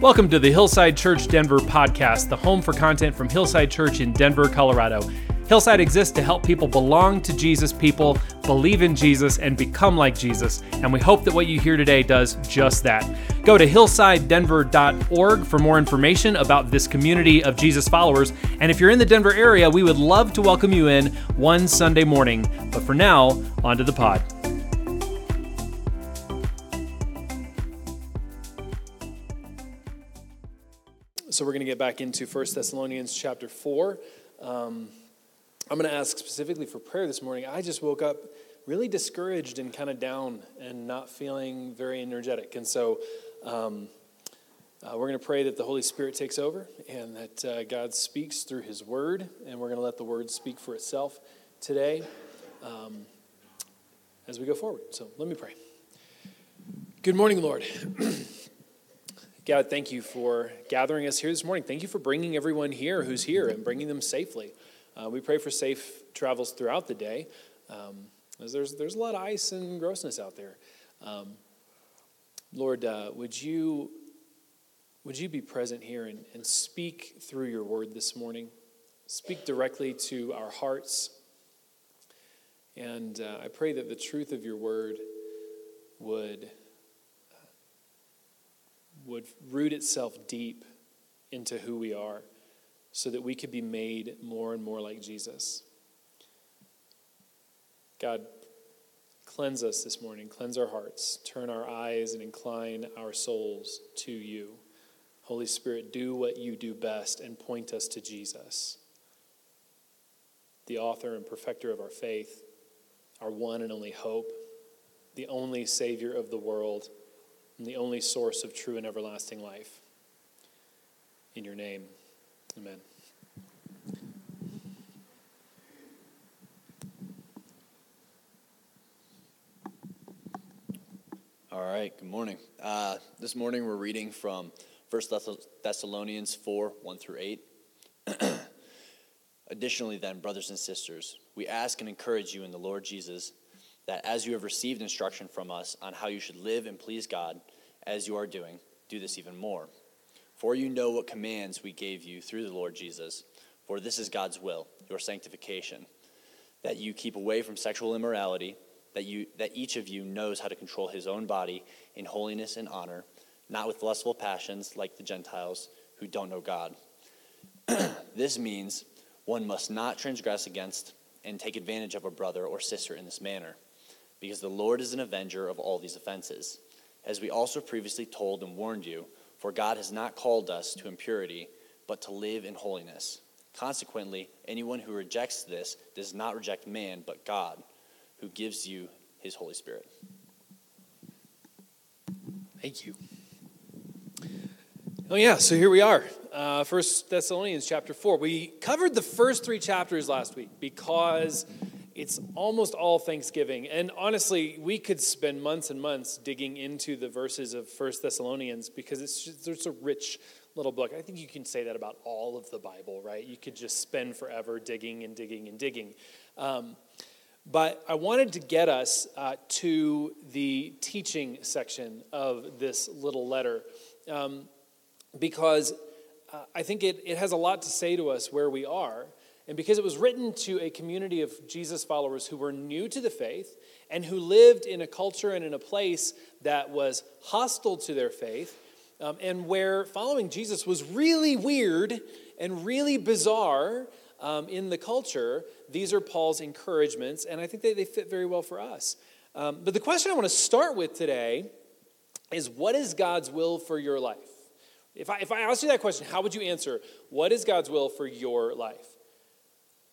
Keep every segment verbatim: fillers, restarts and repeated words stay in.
Welcome to the Hillside Church Denver podcast, the home for content from Hillside Church in Denver, Colorado. Hillside exists to help people belong to Jesus, people believe in Jesus, and become like Jesus. And we hope that what you hear today does just that. Go to hillside denver dot org for more information about this community of Jesus followers. And if you're in the Denver area, we would love to welcome you in one Sunday morning. But for now, on to the pod. So we're going to get back into First Thessalonians chapter four. Um, I'm going to ask specifically for prayer this morning. I just woke up really discouraged and kind of down and not feeling very energetic. And so um, uh, we're going to pray that the Holy Spirit takes over and that uh, God speaks through his word. And we're going to let the word speak for itself today um, as we go forward. So let me pray. Good morning, Lord. God, thank you for gathering us here this morning. Thank you for bringing everyone here who's here and bringing them safely. Uh, we pray for safe travels throughout the day. Um, there's, there's a lot of ice and grossness out there. Um, Lord, uh, would you would you be present here and, and speak through your word this morning? Speak directly to our hearts. And uh, I pray that the truth of your word would... would root itself deep into who we are so that we could be made more and more like Jesus. God, cleanse us this morning. Cleanse our hearts. Turn our eyes and incline our souls to you. Holy Spirit, do what you do best and point us to Jesus, the author and perfecter of our faith, our one and only hope, the only Savior of the world, and the only source of true and everlasting life. In your name, amen. All right, good morning. Uh, this morning we're reading from First Thessalonians four, one through eight. Additionally then, brothers and sisters, we ask and encourage you in the Lord Jesus that as you have received instruction from us on how you should live and please God, as you are doing, do this even more. For you know what commands we gave you through the Lord Jesus, for this is God's will, your sanctification, that you keep away from sexual immorality, that you that each of you knows how to control his own body in holiness and honor, not with lustful passions like the Gentiles who don't know God. This means one must not transgress against and take advantage of a brother or sister in this manner, because the Lord is an avenger of all these offenses, as we also previously told and warned you, for God has not called us to impurity, but to live in holiness. Consequently, anyone who rejects this does not reject man, but God, who gives you his Holy Spirit. Thank you. Oh yeah, so here we are, uh, First Thessalonians chapter four. We covered the first three chapters last week because... it's almost all Thanksgiving. And honestly, we could spend months and months digging into the verses of First Thessalonians because it's just, it's a rich little book. I think you can say that about all of the Bible, right? You could just spend forever digging and digging and digging. Um, but I wanted to get us uh, to the teaching section of this little letter um, because uh, I think it, it has a lot to say to us where we are. And because it was written to a community of Jesus followers who were new to the faith and who lived in a culture and in a place that was hostile to their faith, um, and where following Jesus was really weird and really bizarre um, in the culture, these are Paul's encouragements, and I think they, they fit very well for us. Um, but the question I want to start with today is, what is God's will for your life? If I, if I asked you that question, how would you answer, what is God's will for your life?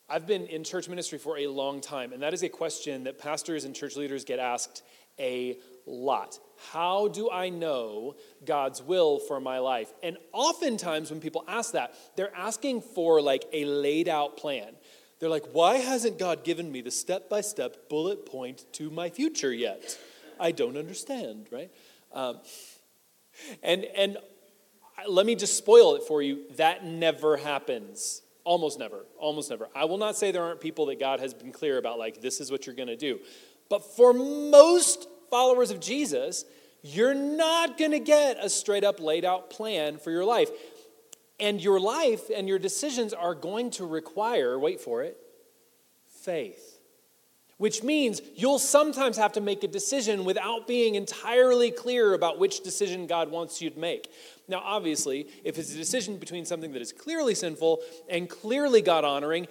I've been in church ministry for a long time, and that is a question that pastors and church leaders get asked a lot. How do I know God's will for my life? And oftentimes when people ask that, they're asking for like a laid out plan. They're like, why hasn't God given me the step-by-step bullet point to my future yet? I don't understand, right? Um, and and let me just spoil it for you. That never happens. Almost never, almost never. I will not say there aren't people that God has been clear about, like, this is what you're going to do. But for most followers of Jesus, you're not going to get a straight up laid out plan for your life. And your life and your decisions are going to require, wait for it, faith. Which means you'll sometimes have to make a decision without being entirely clear about which decision God wants you to make. Now, obviously, if it's a decision between something that is clearly sinful and clearly God-honoring,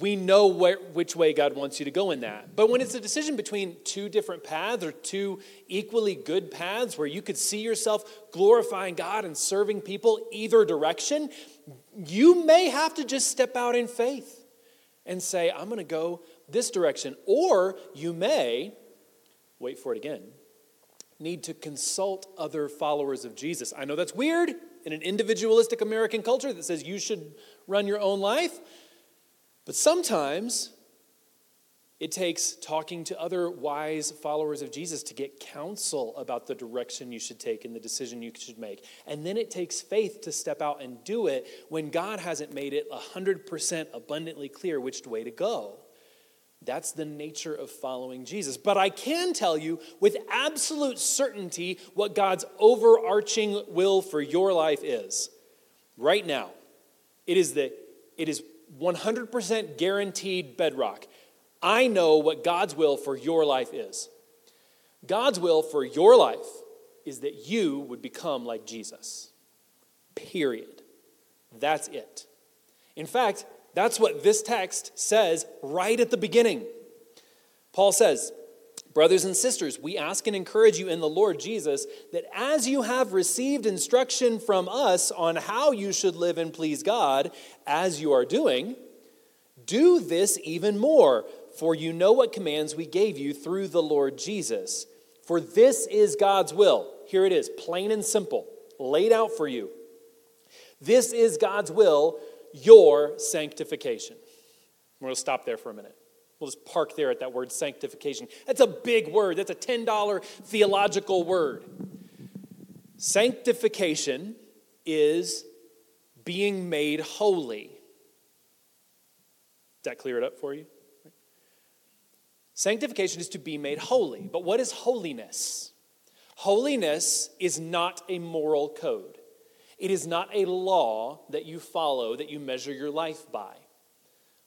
we know where, which way God wants you to go in that. But when it's a decision between two different paths or two equally good paths where you could see yourself glorifying God and serving people either direction, you may have to just step out in faith and say, I'm going to go this direction. Or you may, wait for it again, need to consult other followers of Jesus. I know that's weird in an individualistic American culture that says you should run your own life. But sometimes it takes talking to other wise followers of Jesus to get counsel about the direction you should take and the decision you should make. And then it takes faith to step out and do it when God hasn't made it one hundred percent abundantly clear which way to go. That's the nature of following Jesus. But I can tell you with absolute certainty what God's overarching will for your life is. Right now, it is the, it is one hundred percent guaranteed bedrock. I know what God's will for your life is. God's will for your life is that you would become like Jesus. Period. That's it. In fact, that's what this text says right at the beginning. Paul says, brothers and sisters, we ask and encourage you in the Lord Jesus that as you have received instruction from us on how you should live and please God, as you are doing, do this even more, for you know what commands we gave you through the Lord Jesus. For this is God's will. Here it is, plain and simple, laid out for you. This is God's will, your sanctification. We're going to stop there for a minute. We'll just park there at that word sanctification. That's a big word. That's a ten dollars theological word. Sanctification is being made holy. Does that clear it up for you? Sanctification is to be made holy. But what is holiness? Holiness is not a moral code. It is not a law that you follow, that you measure your life by.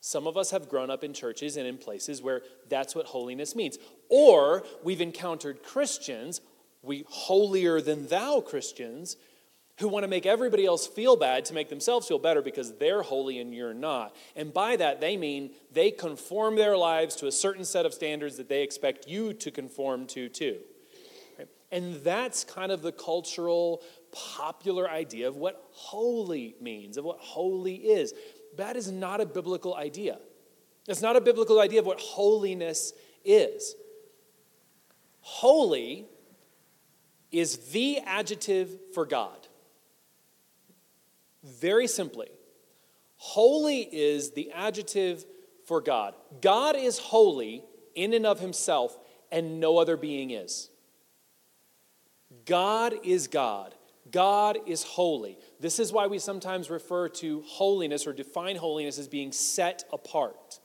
Some of us have grown up in churches and in places where that's what holiness means. Or we've encountered Christians, we holier than thou Christians, who want to make everybody else feel bad to make themselves feel better because they're holy and you're not. And by that they mean they conform their lives to a certain set of standards that they expect you to conform to too. And that's kind of the cultural, popular idea of what holy means, of what holy is. That is not a biblical idea. It's not a biblical idea of what holiness is. Holy is the adjective for God. Very simply, holy is the adjective for God. God is holy in and of himself, and no other being is. God is God. God is holy. This is why we sometimes refer to holiness or define holiness as being set apart,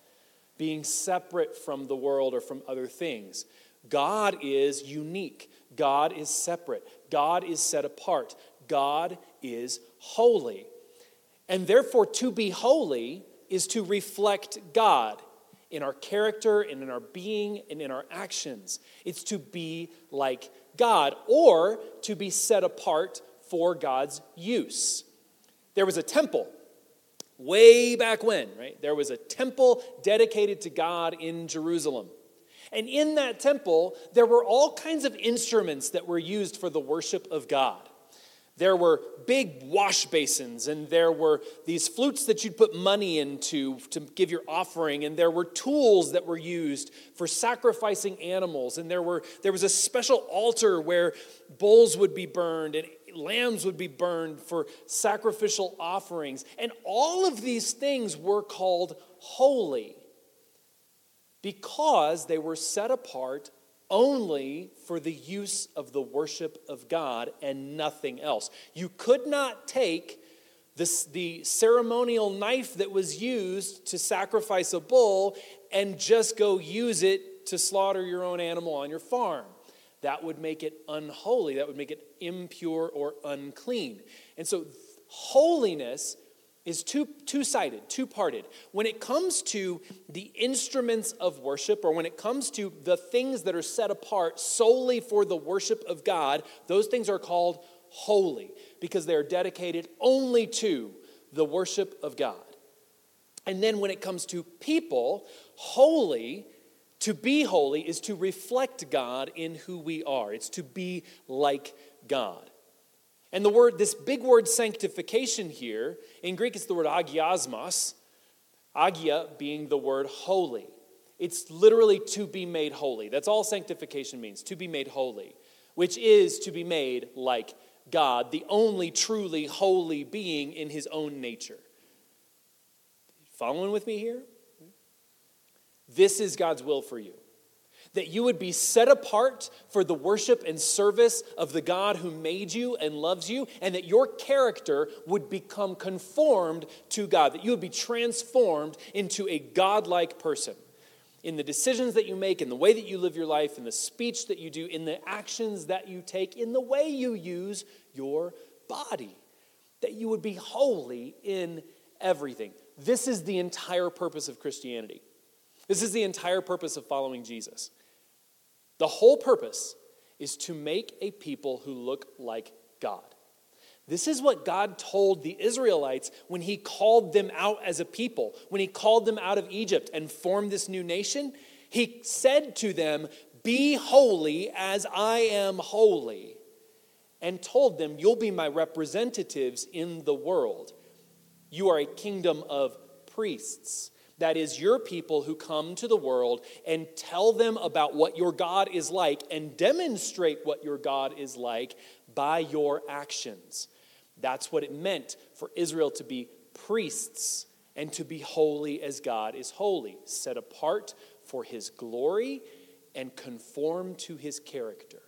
being separate from the world or from other things. God is unique. God is separate. God is set apart. God is holy. And therefore, to be holy is to reflect God in our character and in our being and in our actions. It's to be like God or to be set apart for God's use. There was a temple way back when, right? There was a temple dedicated to God in Jerusalem. And in that temple, there were all kinds of instruments that were used for the worship of God. There were big wash basins, and there were these flutes that you'd put money into to give your offering, and there were tools that were used for sacrificing animals, and there were there was a special altar where bulls would be burned and lambs would be burned for sacrificial offerings. And all of these things were called holy because they were set apart only for the use of the worship of God and nothing else. You could not take this, the ceremonial knife that was used to sacrifice a bull and just go use it to slaughter your own animal on your farm. that would make it unholy. That would make it impure or unclean. And so holiness is two, two-sided, two-parted. When it comes to the instruments of worship, or when it comes to the things that are set apart solely for the worship of God, those things are called holy because they are dedicated only to the worship of God. And then when it comes to people, holy, to be holy is to reflect God in who we are. It's to be like God. And the word, this big word sanctification here, in Greek it's the word agiasmos, agia being the word holy. It's literally to be made holy. That's all sanctification means, to be made holy, which is to be made like God, the only truly holy being in his own nature. Following with me here? This is God's will for you, that you would be set apart for the worship and service of the God who made you and loves you, and that your character would become conformed to God, that you would be transformed into a godlike person in the decisions that you make, in the way that you live your life, in the speech that you do, in the actions that you take, in the way you use your body, that you would be holy in everything. This is the entire purpose of Christianity. This is the entire purpose of following Jesus. The whole purpose is to make a people who look like God. This is what God told the Israelites when he called them out as a people, when he called them out of Egypt and formed this new nation. He said to them, "Be holy as I am holy," and told them, "You'll be my representatives in the world. You are a kingdom of priests." That is, your people who come to the world and tell them about what your God is like and demonstrate what your God is like by your actions. That's what it meant for Israel to be priests and to be holy as God is holy, set apart for his glory and conform to his character.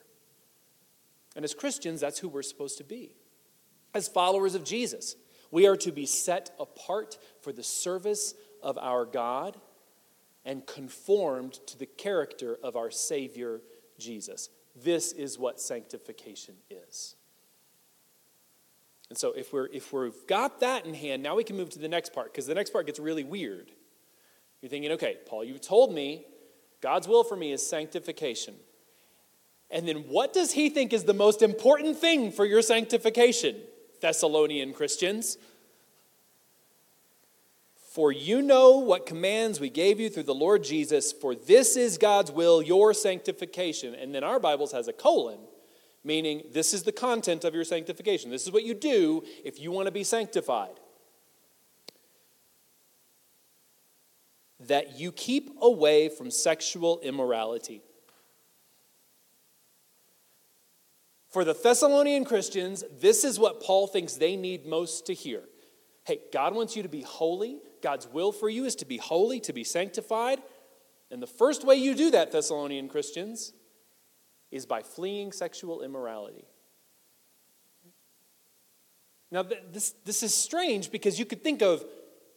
And as Christians, that's who we're supposed to be. As followers of Jesus, we are to be set apart for the service of of our God and conformed to the character of our Savior, Jesus. This is what sanctification is. And so if we're if we've got that in hand, now we can move to the next part, because the next part gets really weird. You're thinking, okay, Paul, you've told me God's will for me is sanctification. And then what does he think is the most important thing for your sanctification, Thessalonian Christians? "For you know what commands we gave you through the Lord Jesus, for this is God's will, your sanctification." And then our Bibles has a colon, meaning this is the content of your sanctification. This is what you do if you want to be sanctified. "That you keep away from sexual immorality." For the Thessalonian Christians, this is what Paul thinks they need most to hear. Hey, God wants you to be holy. God's will for you is to be holy, to be sanctified. And the first way you do that, Thessalonian Christians, is by fleeing sexual immorality. Now, this, this is strange, because you could think of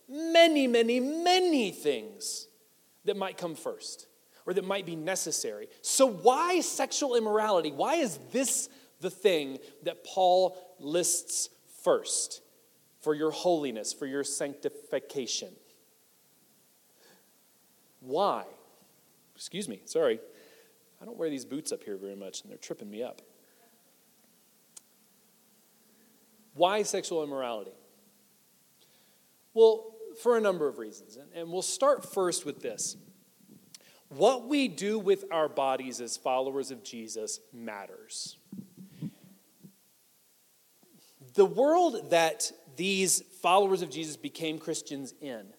many, many, many things that might come first or that might be necessary. So why sexual immorality? Why is this the thing that Paul lists first for your holiness, for your sanctification? Why? Excuse me, sorry. I don't wear these boots up here very much, and they're tripping me up. Why sexual immorality? Well, for a number of reasons. And we'll start first with this. What we do with our bodies as followers of Jesus matters. The world that these followers of Jesus became Christians in,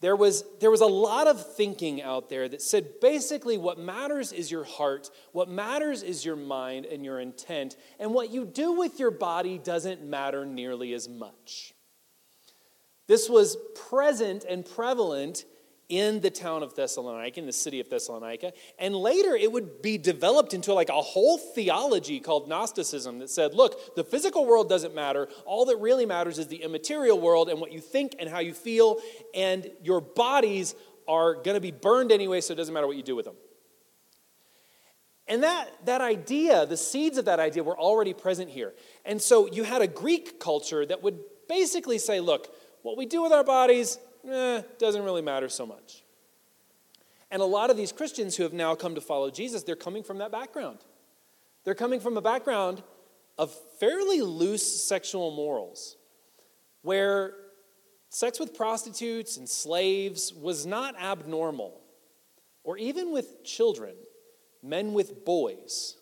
There was, there was a lot of thinking out there that said basically what matters is your heart, what matters is your mind and your intent, and what you do with your body doesn't matter nearly as much. This was present and prevalent in the town of Thessalonica, in the city of Thessalonica, and later it would be developed into like a whole theology called Gnosticism that said, look, the physical world doesn't matter. All that really matters is the immaterial world and what you think and how you feel, and your bodies are going to be burned anyway, so it doesn't matter what you do with them. And that, that idea, the seeds of that idea were already present here. And so you had a Greek culture that would basically say, look, what we do with our bodies eh, doesn't really matter so much. And a lot of these Christians who have now come to follow Jesus, they're coming from that background. They're coming from a background of fairly loose sexual morals, where sex with prostitutes and slaves was not abnormal, or even with children, men with boys.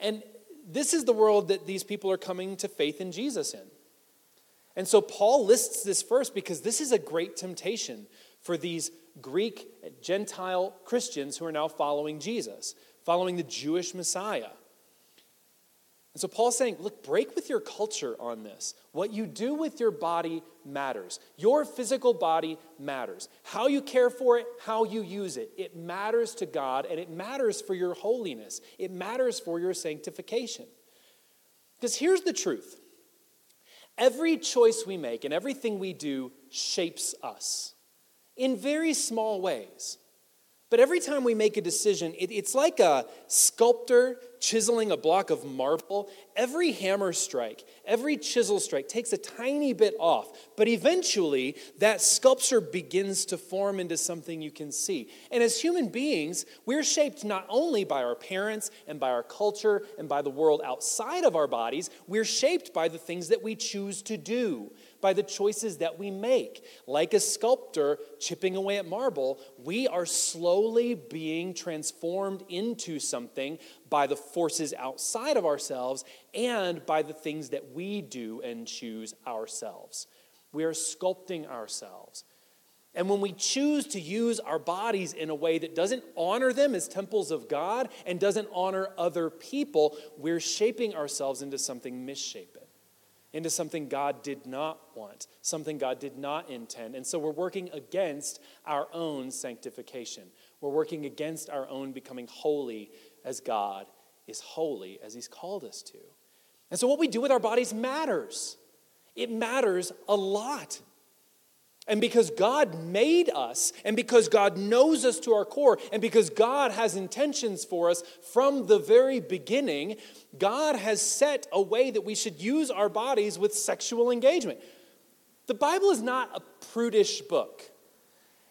And this is the world that these people are coming to faith in Jesus in. And so Paul lists this first because this is a great temptation for these Greek Gentile Christians who are now following Jesus, following the Jewish Messiah. And so Paul's saying, look, break with your culture on this. What you do with your body matters. Your physical body matters. How you care for it, how you use it, it matters to God, and it matters for your holiness. It matters for your sanctification. Because here's the truth. Every choice we make and everything we do shapes us in very small ways. But every time we make a decision, it, it's like a sculptor chiseling a block of marble. Every hammer strike, every chisel strike takes a tiny bit off. But eventually, that sculpture begins to form into something you can see. And as human beings, we're shaped not only by our parents and by our culture and by the world outside of our bodies, we're shaped by the things that we choose to do, by the choices that we make. Like a sculptor chipping away at marble, we are slowly being transformed into something by the forces outside of ourselves and by the things that we do and choose ourselves. We are sculpting ourselves. And when we choose to use our bodies in a way that doesn't honor them as temples of God and doesn't honor other people, we're shaping ourselves into something misshapen, into something God did not want, something God did not intend. And so we're working against our own sanctification. We're working against our own becoming holy as God is holy, as he's called us to. And so what we do with our bodies matters. It matters a lot. And because God made us, and because God knows us to our core, and because God has intentions for us from the very beginning, God has set a way that we should use our bodies with sexual engagement. The Bible is not a prudish book.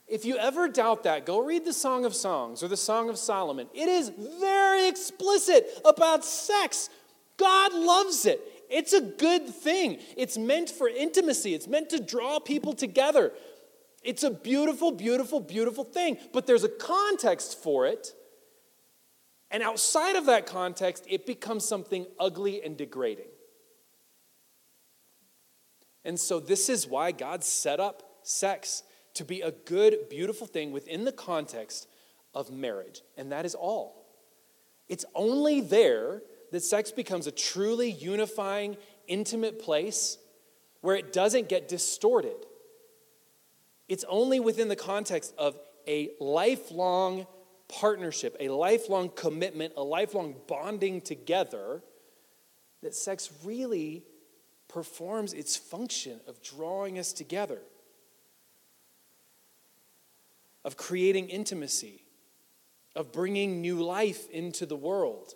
If you ever doubt that, go read the Song of Songs or the Song of Solomon. It is very explicit about sex. God loves it. It's a good thing. It's meant for intimacy. It's meant to draw people together. It's a beautiful, beautiful, beautiful thing. But there's a context for it. And outside of that context, it becomes something ugly and degrading. And so this is why God set up sex to be a good, beautiful thing within the context of marriage. And that is all. It's only there that sex becomes a truly unifying, intimate place where it doesn't get distorted. It's only within the context of a lifelong partnership, a lifelong commitment, a lifelong bonding together that sex really performs its function of drawing us together, of creating intimacy, of bringing new life into the world,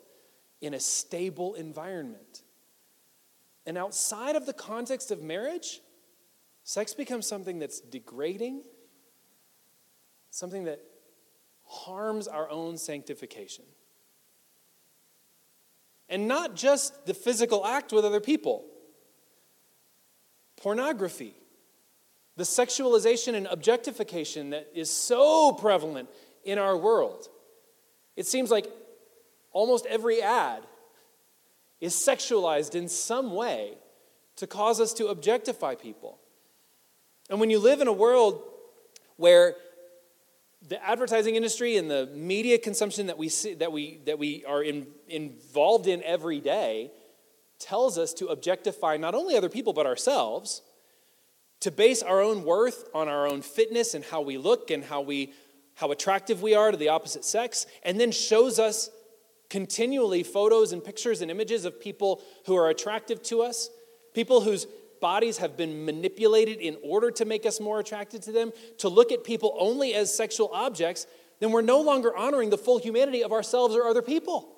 in a stable environment. And outside of the context of marriage, sex becomes something that's degrading, something that harms our own sanctification. And not just the physical act with other people. Pornography, the sexualization and objectification that is so prevalent in our world. It seems like almost every ad is sexualized in some way to cause us to objectify people. And when you live in a world where the advertising industry and the media consumption that we see, that we that we are in, involved in every day tells us to objectify not only other people but ourselves, to base our own worth on our own fitness and how we look and how we how attractive we are to the opposite sex, and then shows us continually photos and pictures and images of people who are attractive to us, people whose bodies have been manipulated in order to make us more attracted to them, to look at people only as sexual objects, then we're no longer honoring the full humanity of ourselves or other people.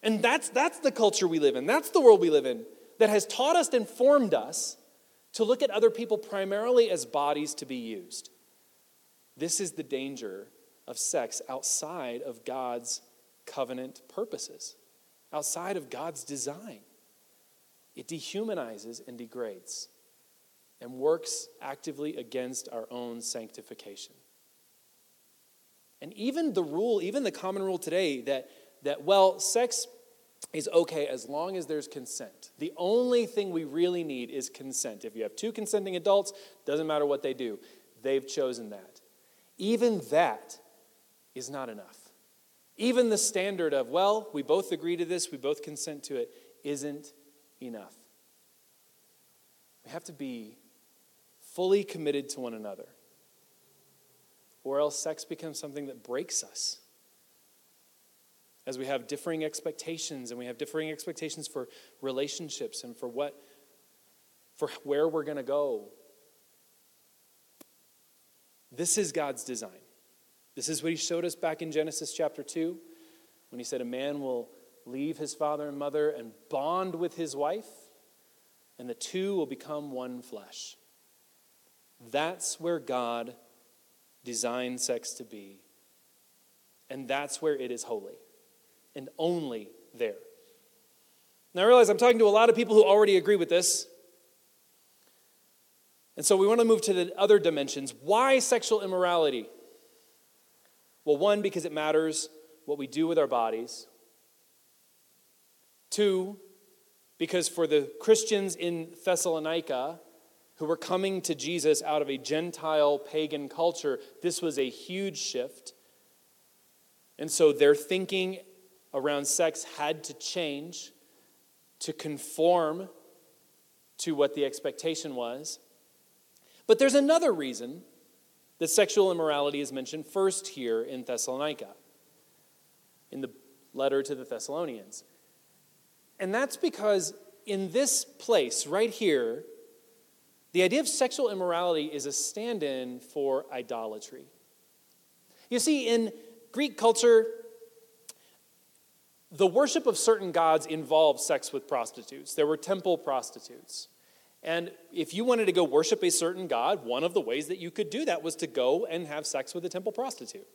And that's, that's the culture we live in. That's the world we live in that has taught us and formed us to look at other people primarily as bodies to be used. This is the danger of sex outside of God's covenant purposes, outside of God's design. It dehumanizes and degrades and works actively against our own sanctification. And even the rule, even the common rule today that, that well, sex is okay as long as there's consent. The only thing we really need is consent. If you have two consenting adults, doesn't matter what they do. They've chosen that. Even that is not enough. Even the standard of, well, we both agree to this, we both consent to it, isn't enough. We have to be fully committed to one another, or else sex becomes something that breaks us. As we have differing expectations, and we have differing expectations for relationships and for what, for where we're going to go. This is God's design. This is what he showed us back in Genesis chapter two, when he said a man will leave his father and mother and bond with his wife, and the two will become one flesh. That's where God designed sex to be, and that's where it is holy. And only there. Now I realize I'm talking to a lot of people who already agree with this. And so we want to move to the other dimensions. Why sexual immorality? Well, one, because it matters what we do with our bodies. Two, because for the Christians in Thessalonica who were coming to Jesus out of a Gentile pagan culture, this was a huge shift. And so their thinking around sex had to change to conform to what the expectation was. But there's another reason that sexual immorality is mentioned first here in Thessalonica, in the letter to the Thessalonians. And that's because in this place right here, the idea of sexual immorality is a stand-in for idolatry. You see, in Greek culture, the worship of certain gods involved sex with prostitutes. There were temple prostitutes. And if you wanted to go worship a certain god, one of the ways that you could do that was to go and have sex with a temple prostitute.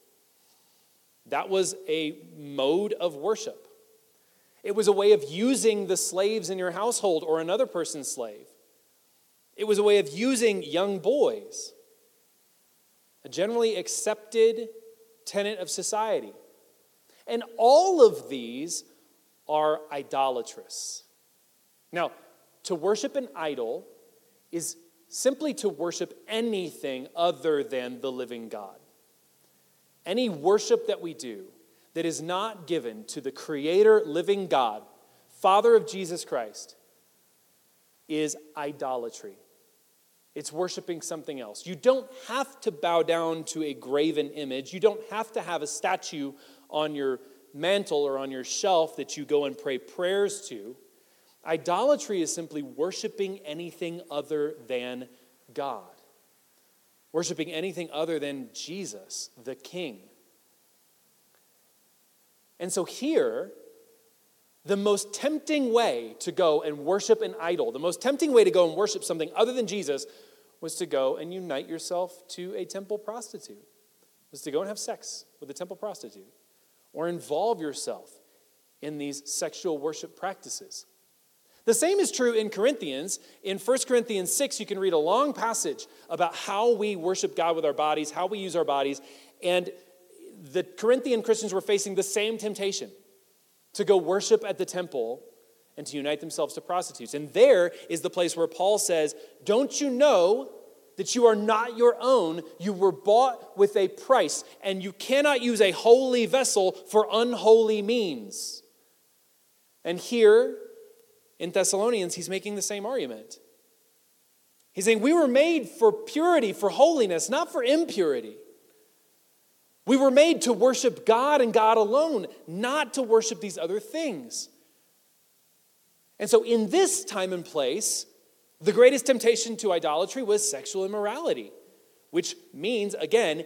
That was a mode of worship. It was a way of using the slaves in your household or another person's slave. It was a way of using young boys, a generally accepted tenet of society. And all of these are idolatrous. Now, to worship an idol is simply to worship anything other than the living God. Any worship that we do that is not given to the Creator, living God, Father of Jesus Christ, is idolatry. It's worshiping something else. You don't have to bow down to a graven image. You don't have to have a statue on your mantle or on your shelf that you go and pray prayers to. Idolatry is simply worshiping anything other than God. Worshiping anything other than Jesus, the King. And so here, the most tempting way to go and worship an idol, the most tempting way to go and worship something other than Jesus, was to go and unite yourself to a temple prostitute. Was to go and have sex with a temple prostitute. Or involve yourself in these sexual worship practices. The same is true in Corinthians. In First Corinthians six, you can read a long passage about how we worship God with our bodies, how we use our bodies. And the Corinthian Christians were facing the same temptation to go worship at the temple and to unite themselves to prostitutes. And there is the place where Paul says, "Don't you know that you are not your own? You were bought with a price, and you cannot use a holy vessel for unholy means." And here in Thessalonians, he's making the same argument. He's saying we were made for purity, for holiness, not for impurity. We were made to worship God and God alone, not to worship these other things. And so in this time and place, the greatest temptation to idolatry was sexual immorality, which means, again,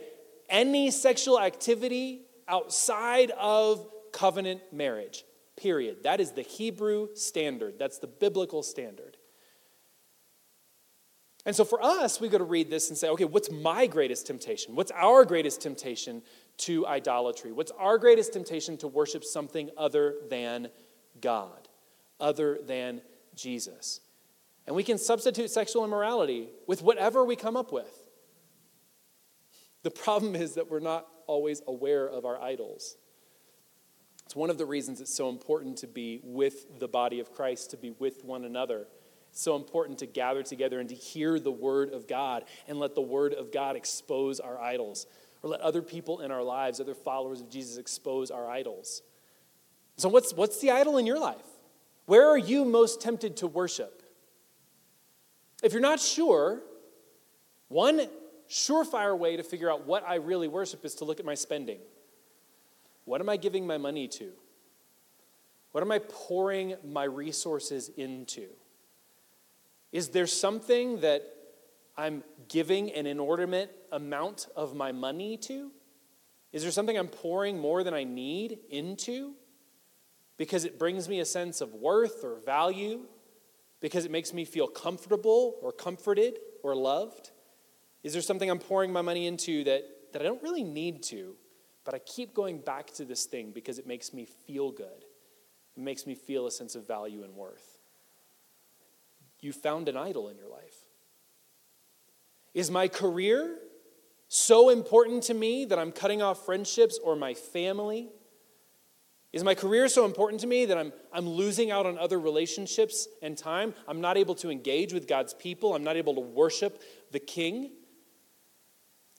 any sexual activity outside of covenant marriage, period. That is the Hebrew standard. That's the biblical standard. And so for us, we go to read this and say, okay, what's my greatest temptation? What's our greatest temptation to idolatry? What's our greatest temptation to worship something other than God, other than Jesus? And we can substitute sexual immorality with whatever we come up with. The problem is that we're not always aware of our idols. It's one of the reasons it's so important to be with the body of Christ, to be with one another. It's so important to gather together and to hear the word of God and let the word of God expose our idols, or let other people in our lives, other followers of Jesus, expose our idols. So what's, what's the idol in your life? Where are you most tempted to worship? If you're not sure, one surefire way to figure out what I really worship is to look at my spending. What am I giving my money to? What am I pouring my resources into? Is there something that I'm giving an inordinate amount of my money to? Is there something I'm pouring more than I need into? Because it brings me a sense of worth or value? Because it makes me feel comfortable or comforted or loved? Is there something I'm pouring my money into that, that I don't really need to, but I keep going back to this thing because it makes me feel good? It makes me feel a sense of value and worth. You found an idol in your life. Is my career so important to me that I'm cutting off friendships or my family? Is my career so important to me that I'm, I'm losing out on other relationships and time? I'm not able to engage with God's people. I'm not able to worship the King.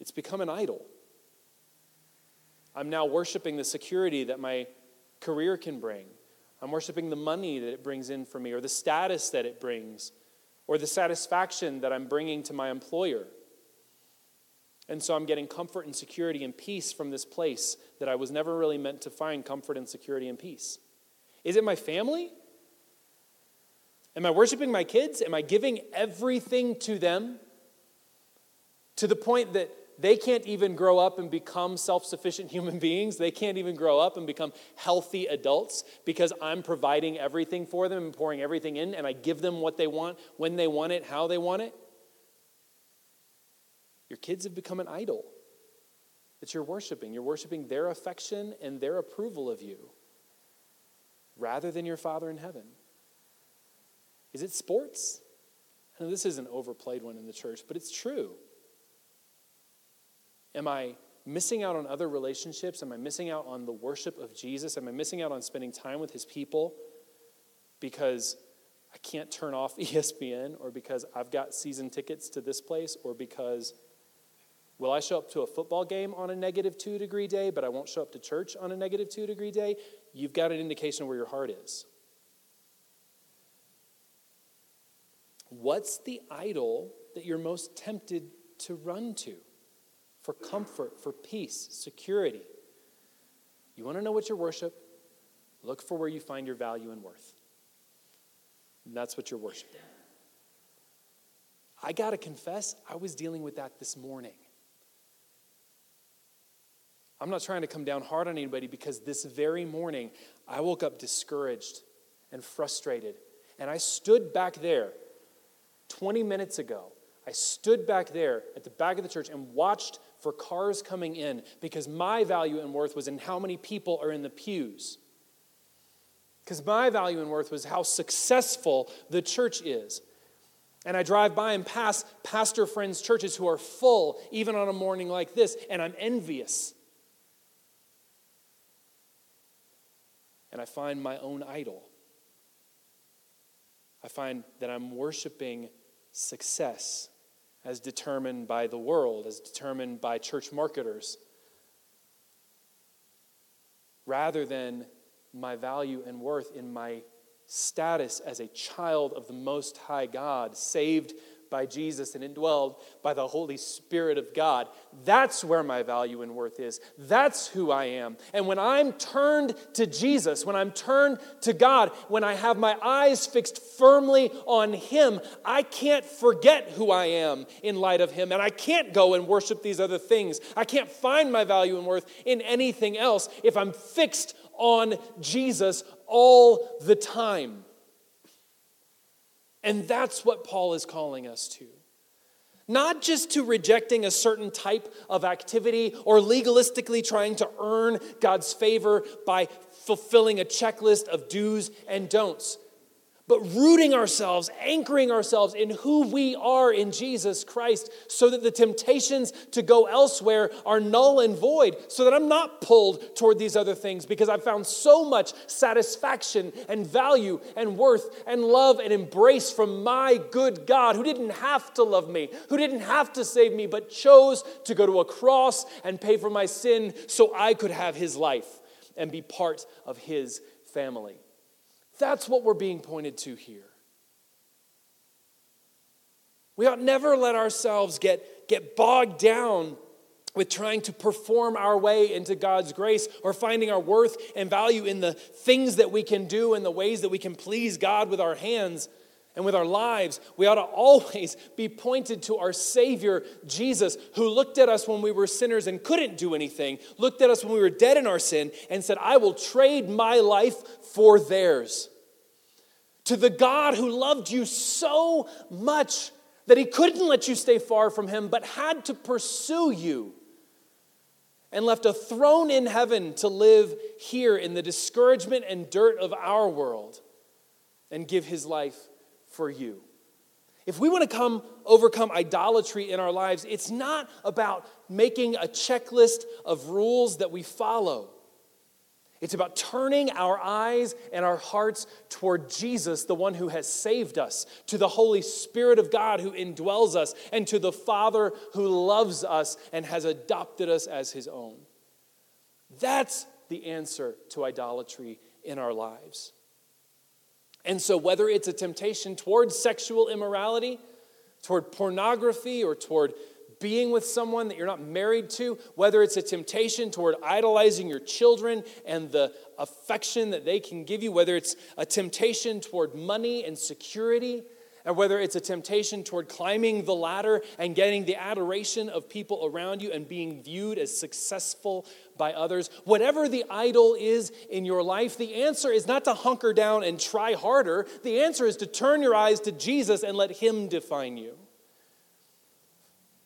It's become an idol. I'm now worshiping the security that my career can bring. I'm worshiping the money that it brings in for me, or the status that it brings, or the satisfaction that I'm bringing to my employer. And so I'm getting comfort and security and peace from this place that I was never really meant to find comfort and security and peace. Is it my family? Am I worshiping my kids? Am I giving everything to them to the point that they can't even grow up and become self-sufficient human beings? They can't even grow up and become healthy adults because I'm providing everything for them and pouring everything in, and I give them what they want, when they want it, how they want it? Your kids have become an idol that you're worshiping. You're worshiping their affection and their approval of you rather than your Father in heaven. Is it sports? I know this is an overplayed one in the church, but it's true. Am I missing out on other relationships? Am I missing out on the worship of Jesus? Am I missing out on spending time with his people because I can't turn off E S P N, or because I've got season tickets to this place, or because will I show up to a football game on a negative two degree day, but I won't show up to church on a negative two degree day? You've got an indication of where your heart is. What's the idol that you're most tempted to run to for comfort, for peace, security? You want to know what you worship? Look for where you find your value and worth. And that's what you're worshiping. I got to confess, I was dealing with that this morning. I'm not trying to come down hard on anybody, because this very morning, I woke up discouraged and frustrated. And I stood back there twenty minutes ago. I stood back there at the back of the church and watched for cars coming in, because my value and worth was in how many people are in the pews. Because my value and worth was how successful the church is. And I drive by and pass pastor friends' churches who are full, even on a morning like this, and I'm envious. And I find my own idol. I find that I'm worshiping success as determined by the world, as determined by church marketers, rather than my value and worth in my status as a child of the Most High God, saved by Jesus and indwelled by the Holy Spirit of God. That's where my value and worth is. That's who I am. And when I'm turned to Jesus, when I'm turned to God, when I have my eyes fixed firmly on Him, I can't forget who I am in light of Him. And I can't go and worship these other things. I can't find my value and worth in anything else if I'm fixed on Jesus all the time. And that's what Paul is calling us to. Not just to rejecting a certain type of activity or legalistically trying to earn God's favor by fulfilling a checklist of do's and don'ts, but rooting ourselves, anchoring ourselves in who we are in Jesus Christ so that the temptations to go elsewhere are null and void, so that I'm not pulled toward these other things because I've found so much satisfaction and value and worth and love and embrace from my good God who didn't have to love me, who didn't have to save me, but chose to go to a cross and pay for my sin so I could have His life and be part of His family. That's what we're being pointed to here. We ought never let ourselves get, get bogged down with trying to perform our way into God's grace or finding our worth and value in the things that we can do and the ways that we can please God with our hands and with our lives. We ought to always be pointed to our Savior, Jesus, who looked at us when we were sinners and couldn't do anything, looked at us when we were dead in our sin, and said, I will trade my life for theirs. To the God who loved you so much that He couldn't let you stay far from Him, but had to pursue you and left a throne in heaven to live here in the discouragement and dirt of our world and give His life for you. If we want to come overcome idolatry in our lives, it's not about making a checklist of rules that we follow. It's about turning our eyes and our hearts toward Jesus, the one who has saved us, to the Holy Spirit of God who indwells us, and to the Father who loves us and has adopted us as His own. That's the answer to idolatry in our lives. And so whether it's a temptation toward sexual immorality, toward pornography, or toward being with someone that you're not married to, whether it's a temptation toward idolizing your children and the affection that they can give you, whether it's a temptation toward money and security, and whether it's a temptation toward climbing the ladder and getting the adoration of people around you and being viewed as successful by others, whatever the idol is in your life, the answer is not to hunker down and try harder. The answer is to turn your eyes to Jesus and let Him define you.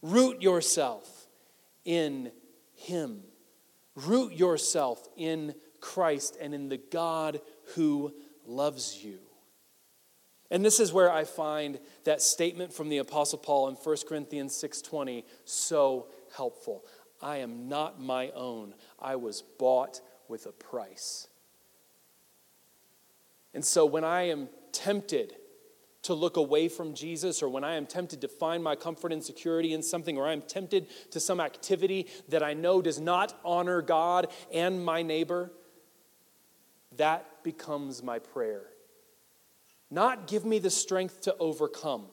Root yourself in Him. Root yourself in Christ and in the God who loves you. And this is where I find that statement from the Apostle Paul in First Corinthians six twenty so helpful. I am not my own. I was bought with a price. And so when I am tempted to look away from Jesus, or when I am tempted to find my comfort and security in something, or I am tempted to some activity that I know does not honor God and my neighbor, that becomes my prayer. Not give me the strength to overcome,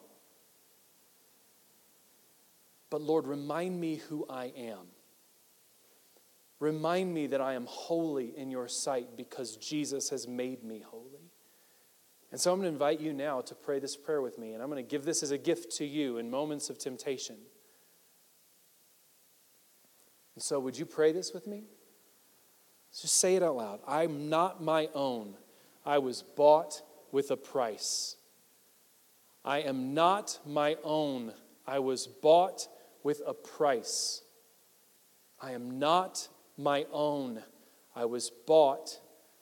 but Lord, remind me who I am. Remind me that I am holy in your sight because Jesus has made me holy. And so I'm going to invite you now to pray this prayer with me, and I'm going to give this as a gift to you in moments of temptation. And so would you pray this with me? Let's just say it out loud. I'm not my own. I was bought with a price. I am not my own. I was bought with a price. I am not my own. I was bought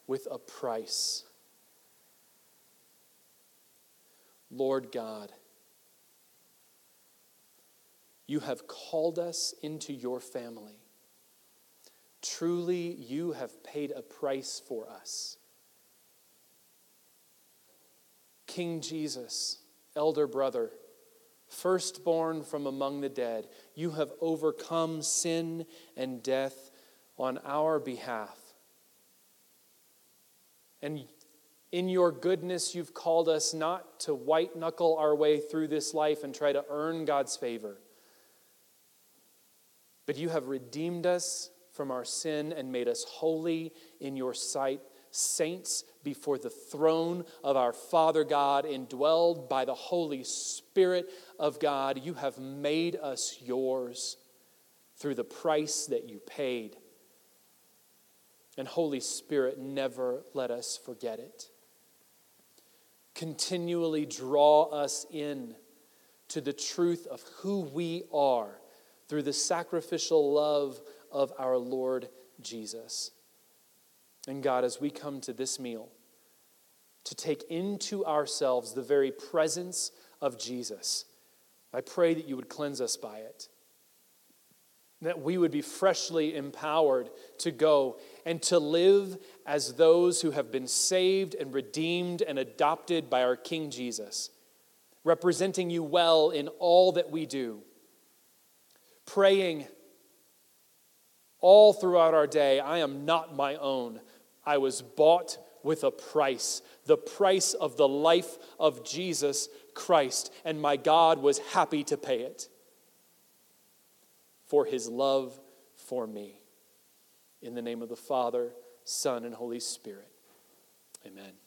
with a price. Lord God, you have called us into your family. Truly, you have paid a price for us. King Jesus, elder brother, firstborn from among the dead, you have overcome sin and death on our behalf. And In your goodness, you've called us not to white-knuckle our way through this life and try to earn God's favor. But you have redeemed us from our sin and made us holy in your sight, saints before the throne of our Father God, indwelled by the Holy Spirit of God. You have made us yours through the price that you paid. And Holy Spirit, never let us forget it. Continually draw us in to the truth of who we are through the sacrificial love of our Lord Jesus. And God, as we come to this meal, to take into ourselves the very presence of Jesus, I pray that you would cleanse us by it, that we would be freshly empowered to go and to live as those who have been saved and redeemed and adopted by our King Jesus, representing you well in all that we do, praying all throughout our day, I am not my own. I was bought with a price, the price of the life of Jesus Christ, and my God was happy to pay it for his love for me. In the name of the Father, Son, and Holy Spirit, amen.